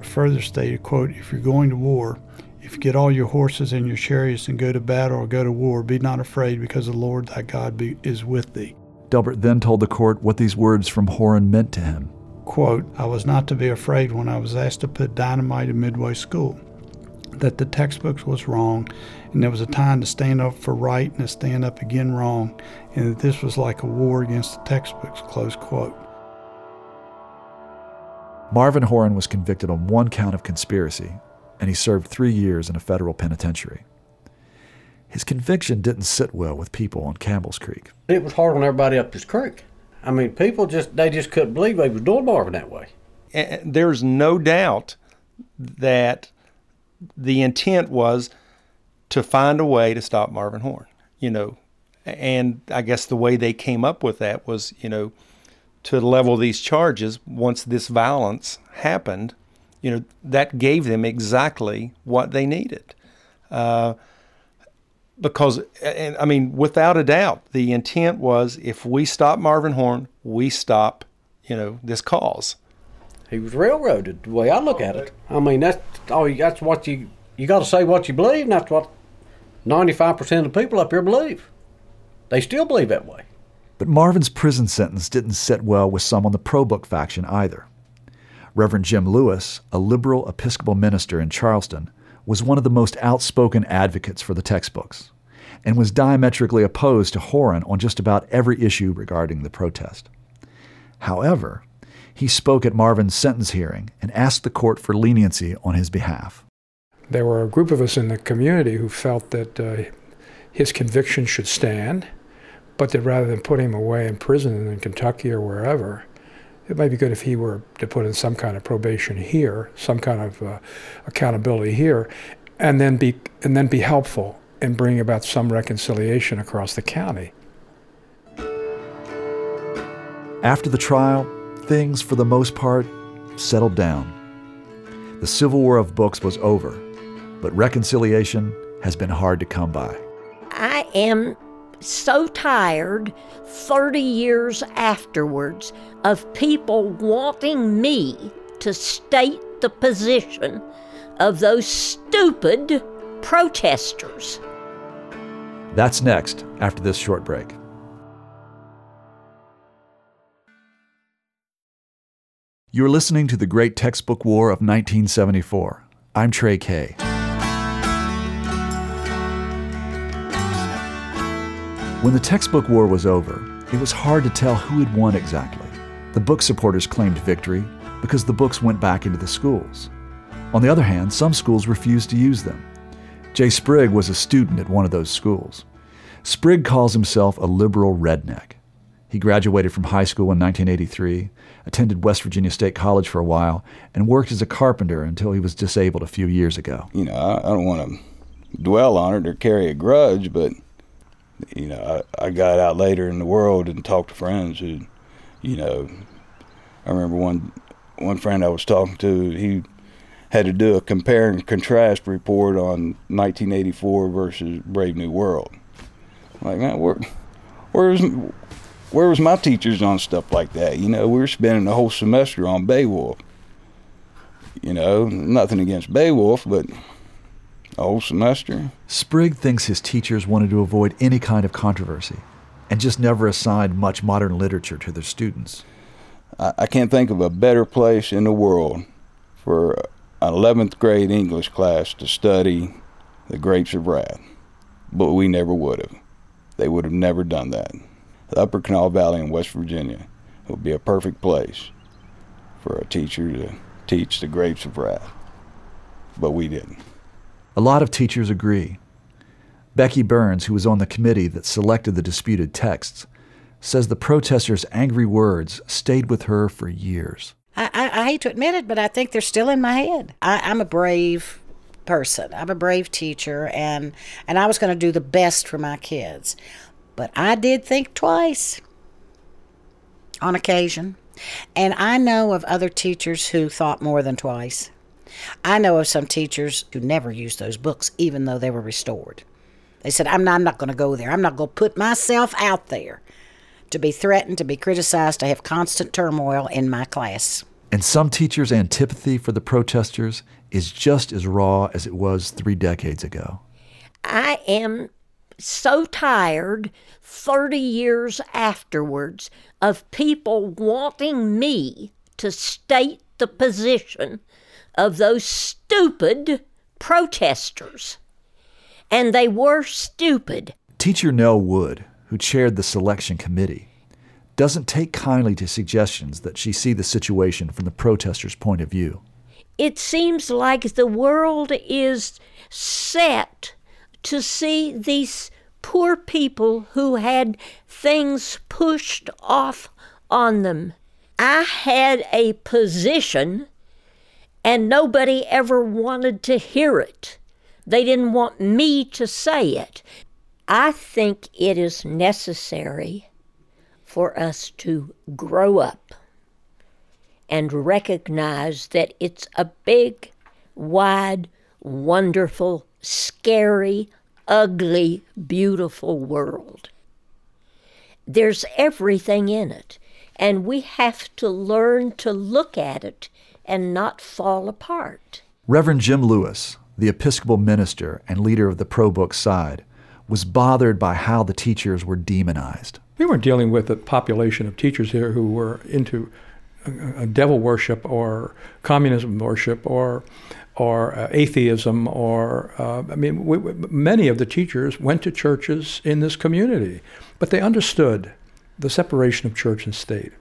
further stated, quote, if you're going to war, if you get all your horses and your chariots and go to battle or go to war, be not afraid, because the Lord thy God is with thee. Delbert then told the court what these words from Horan meant to him. Quote, I was not to be afraid when I was asked to put dynamite in Midway School, that the textbooks was wrong, and there was a time to stand up for right and to stand up again wrong, and that this was like a war against the textbooks, close quote. Marvin Horan was convicted on 1 count of conspiracy, and he served 3 years in a federal penitentiary. His conviction didn't sit well with people on Campbell's Creek. It was hard on everybody up this creek. I mean, people just couldn't believe they was doing Marvin that way. And there's no doubt that the intent was to find a way to stop Marvin Horan, you know. And I guess the way they came up with that was, you know, to level these charges once this violence happened, you know, that gave them exactly what they needed. Because, I mean, without a doubt, the intent was if we stop Marvin Horan, we stop, you know, this cause. He was railroaded, the way I look at it. I mean, that's what you got to say what you believe, and that's what 95% of the people up here believe. They still believe that way. But Marvin's prison sentence didn't sit well with some on the Pro Book faction either. Reverend Jim Lewis, a liberal Episcopal minister in Charleston, was one of the most outspoken advocates for the textbooks and was diametrically opposed to Horan on just about every issue regarding the protest. However, He spoke at Marvin's sentence hearing and asked the court for leniency on his behalf. There were a group of us in the community who felt that his conviction should stand, but that rather than put him away in prison in Kentucky or wherever, it might be good if he were to put in some kind of probation here, some kind of accountability here, and then be helpful in bringing about some reconciliation across the county. After the trial, things, for the most part, settled down. The Civil War of books was over, but reconciliation has been hard to come by. I am so tired, 30 years afterwards, of people wanting me to state the position of those stupid protesters. That's next, after this short break. You're listening to The Great Textbook War of 1974. I'm Trey Kay. When the textbook war was over, it was hard to tell who had won exactly. The book supporters claimed victory because the books went back into the schools. On the other hand, some schools refused to use them. Jay Sprigg was a student at one of those schools. Sprigg calls himself a liberal redneck. He graduated from high school in 1983, attended West Virginia State College for a while, and worked as a carpenter until he was disabled a few years ago. You know, I don't want to dwell on it or carry a grudge, but you know, I got out later in the world and talked to friends who, you know, I remember one friend I was talking to, he had to do a compare and contrast report on 1984 versus Brave New World. I'm like, man, where was my teachers on stuff like that? You know, we were spending the whole semester on Beowulf. You know, nothing against Beowulf, but the whole semester. Sprigg thinks his teachers wanted to avoid any kind of controversy and just never assigned much modern literature to their students. I can't think of a better place in the world for an 11th grade English class to study The Grapes of Wrath, but we never would have. They would have never done that. The Upper Kanawha Valley in West Virginia would be a perfect place for a teacher to teach The Grapes of Wrath, but we didn't. A lot of teachers agree. Becky Burns, who was on the committee that selected the disputed texts, says the protesters' angry words stayed with her for years. I hate to admit it, but I think they're still in my head. I'm a brave person. I'm a brave teacher, and I was going to do the best for my kids. But I did think twice on occasion. And I know of other teachers who thought more than twice. I know of some teachers who never used those books, even though they were restored. They said, I'm not going to go there. I'm not going to put myself out there to be threatened, to be criticized, to have constant turmoil in my class. And some teachers' antipathy for the protesters is just as raw as it was 3 decades ago. I am so tired, 30 years afterwards, of people wanting me to state the position of those stupid protesters. And they were stupid. Teacher Nell Wood, who chaired the selection committee, doesn't take kindly to suggestions that she see the situation from the protesters' point of view. It seems like the world is set to see these poor people who had things pushed off on them. I had a position, and nobody ever wanted to hear it. They didn't want me to say it. I think it is necessary for us to grow up and recognize that it's a big, wide, wonderful, scary, ugly, beautiful world. There's everything in it, and we have to learn to look at it and not fall apart. Reverend Jim Lewis, the Episcopal minister and leader of the pro-book side, was bothered by how the teachers were demonized. We were dealing with a population of teachers here who were into devil worship or communism worship or atheism, or many of the teachers went to churches in this community, but they understood the separation of church and state.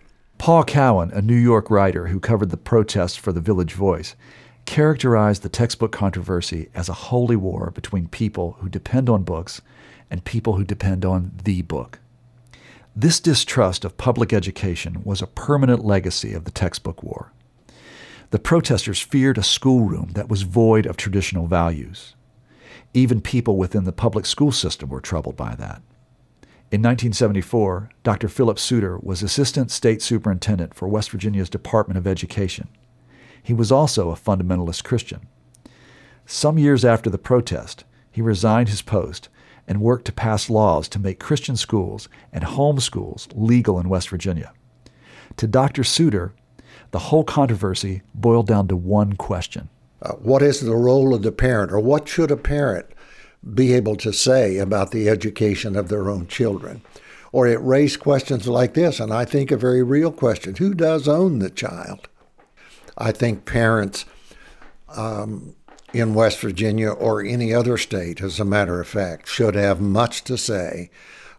Paul Cowan, a New York writer who covered the protests for the Village Voice, characterized the textbook controversy as a holy war between people who depend on books and people who depend on the book. This distrust of public education was a permanent legacy of the textbook war. The protesters feared a schoolroom that was void of traditional values. Even people within the public school system were troubled by that. In 1974, Dr. Philip Suter was Assistant State Superintendent for West Virginia's Department of Education. He was also a fundamentalist Christian. Some years after the protest, he resigned his post and worked to pass laws to make Christian schools and home schools legal in West Virginia. To Dr. Suter, the whole controversy boiled down to one question. What is the role of the parent, or what should a parent be able to say about the education of their own children? Or it raised questions like this, and I think a very real question. Who does own the child? I think parents in West Virginia or any other state, as a matter of fact, should have much to say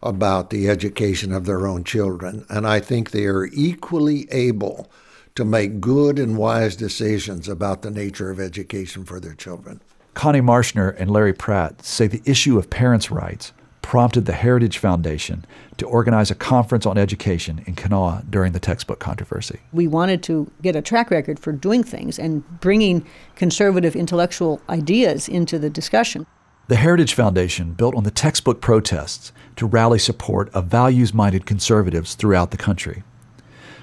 about the education of their own children. And I think they are equally able to make good and wise decisions about the nature of education for their children. Connie Marshner and Larry Pratt say the issue of parents' rights prompted the Heritage Foundation to organize a conference on education in Kanawha during the textbook controversy. We wanted to get a track record for doing things and bringing conservative intellectual ideas into the discussion. The Heritage Foundation built on the textbook protests to rally support of values-minded conservatives throughout the country.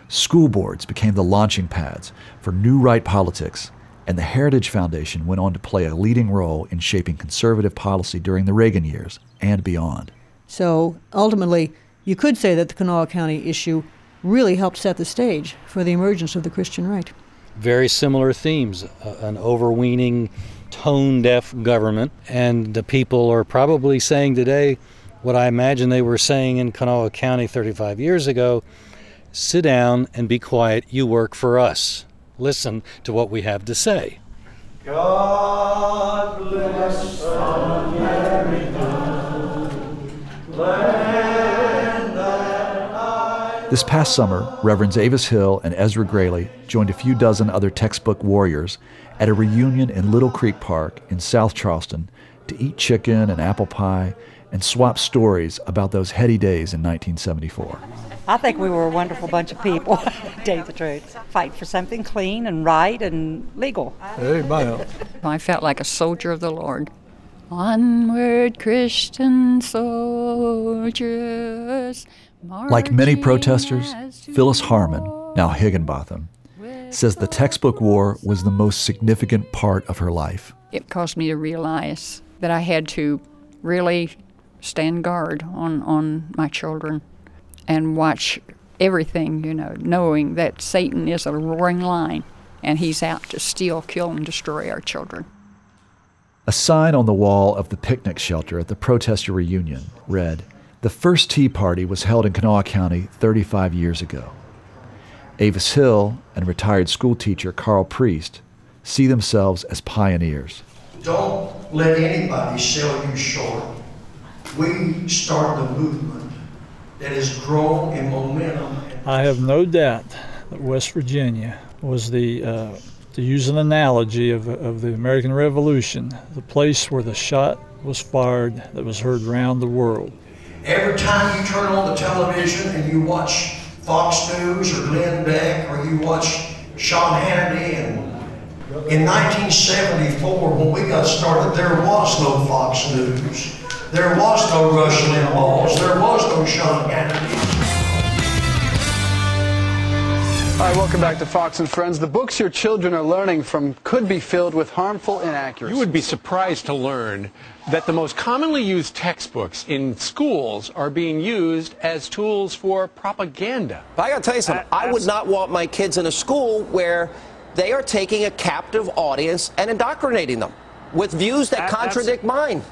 School boards became the launching pads for new right politics, and the Heritage Foundation went on to play a leading role in shaping conservative policy during the Reagan years and beyond. So ultimately, you could say that the Kanawha County issue really helped set the stage for the emergence of the Christian right. Very similar themes, an overweening, tone-deaf government, and the people are probably saying today what I imagine they were saying in Kanawha County 35 years ago, sit down and be quiet, you work for us. Listen to what we have to say. God bless America, land that I... This past summer, Reverends Avis Hill and Ezra Grayley joined a few dozen other textbook warriors at a reunion in Little Creek Park in South Charleston to eat chicken and apple pie and swap stories about those heady days in 1974. I think we were a wonderful bunch of people, to tell you the truth. Fight for something clean and right and legal. Amen. I felt like a soldier of the Lord. Onward, Christian soldiers. Like many protesters, Phyllis Harmon, now Higginbotham, says the textbook war was the most significant part of her life. It caused me to realize that I had to really stand guard on my children and watch everything, knowing that Satan is a roaring lion and he's out to steal, kill, and destroy our children. A sign on the wall of the picnic shelter at the protester reunion read, "The first tea party was held in Kanawha County 35 years ago. Avis Hill and retired school teacher Carl Priest see themselves as pioneers. Don't let anybody sell you short. We start the movement that has grown in momentum." I have no doubt that West Virginia was the, to use an analogy of the American Revolution, the place where the shot was fired that was heard around the world. Every time you turn on the television and you watch Fox News or Glenn Beck or you watch Sean Hannity, and in 1974, when we got started, there was no Fox News. There was no Rush Limbaughs. There was no Sean Hannity. Hi, welcome back to Fox and Friends. The books your children are learning from could be filled with harmful inaccuracies. You would be surprised to learn that the most commonly used textbooks in schools are being used as tools for propaganda. I gotta tell you something. I would not want my kids in a school where they are taking a captive audience and indoctrinating them with views that contradict mine.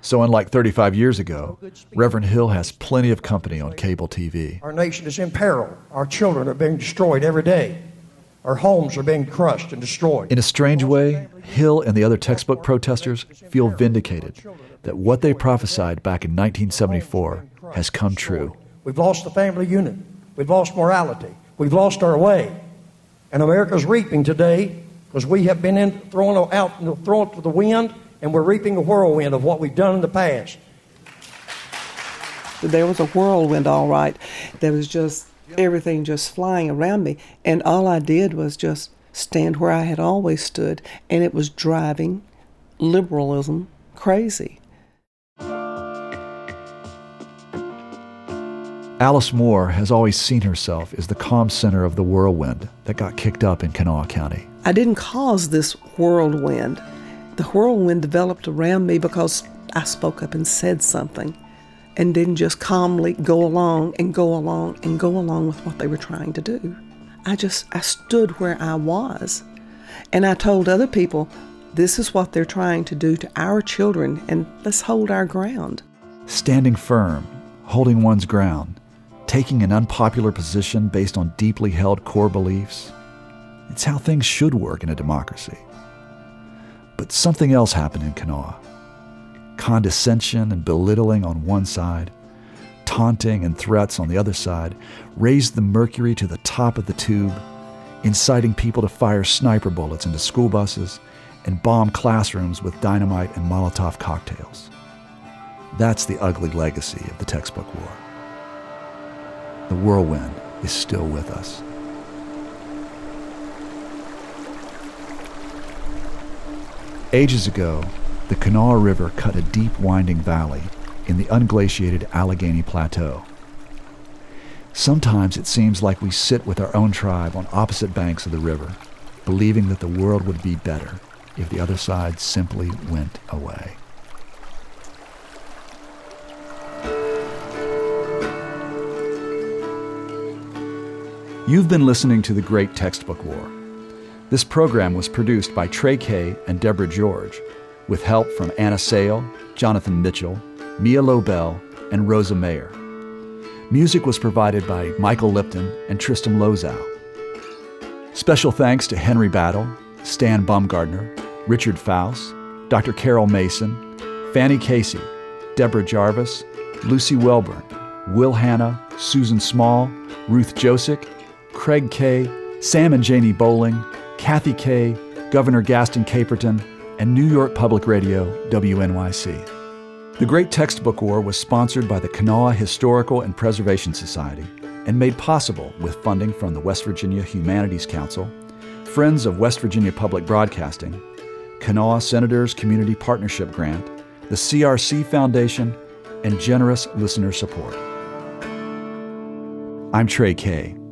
So unlike 35 years ago, Reverend Hill has plenty of company on cable TV. Our nation is in peril. Our children are being destroyed every day. Our homes are being crushed and destroyed. In a strange way, Hill and the other textbook protesters feel vindicated that what they prophesied back in 1974 has come true. We've lost the family unit. We've lost morality. We've lost our way. And America's reaping today because we have been thrown to the wind, and we're reaping a whirlwind of what we've done in the past. There was a whirlwind, all right. There was just everything just flying around me. And all I did was just stand where I had always stood, and it was driving liberalism crazy. Alice Moore has always seen herself as the calm center of the whirlwind that got kicked up in Kanawha County. I didn't cause this whirlwind. The whirlwind developed around me because I spoke up and said something and didn't just calmly go along with what they were trying to do. I stood where I was, and I told other people, this is what they're trying to do to our children, and let's hold our ground. Standing firm, holding one's ground, taking an unpopular position based on deeply held core beliefs. It's how things should work in a democracy. But something else happened in Kanawha. Condescension and belittling on one side, taunting and threats on the other side, raised the mercury to the top of the tube, inciting people to fire sniper bullets into school buses and bomb classrooms with dynamite and Molotov cocktails. That's the ugly legacy of the textbook war. The whirlwind is still with us. Ages ago, the Kanawha River cut a deep winding valley in the unglaciated Allegheny Plateau. Sometimes it seems like we sit with our own tribe on opposite banks of the river, believing that the world would be better if the other side simply went away. You've been listening to The Great Textbook War. This program was produced by Trey Kay and Deborah George, with help from Anna Sale, Jonathan Mitchell, Mia Lobel, and Rosa Mayer. Music was provided by Michael Lipton and Tristan Lozow. Special thanks to Henry Battle, Stan Baumgartner, Richard Faust, Dr. Carol Mason, Fannie Casey, Deborah Jarvis, Lucy Welburn, Will Hanna, Susan Small, Ruth Josick, Craig Kay, Sam and Janie Bowling, Kathy Kay, Governor Gaston Caperton, and New York Public Radio, WNYC. The Great Textbook War was sponsored by the Kanawha Historical and Preservation Society and made possible with funding from the West Virginia Humanities Council, Friends of West Virginia Public Broadcasting, Kanawha Senators Community Partnership Grant, the CRC Foundation, and generous listener support. I'm Trey Kay.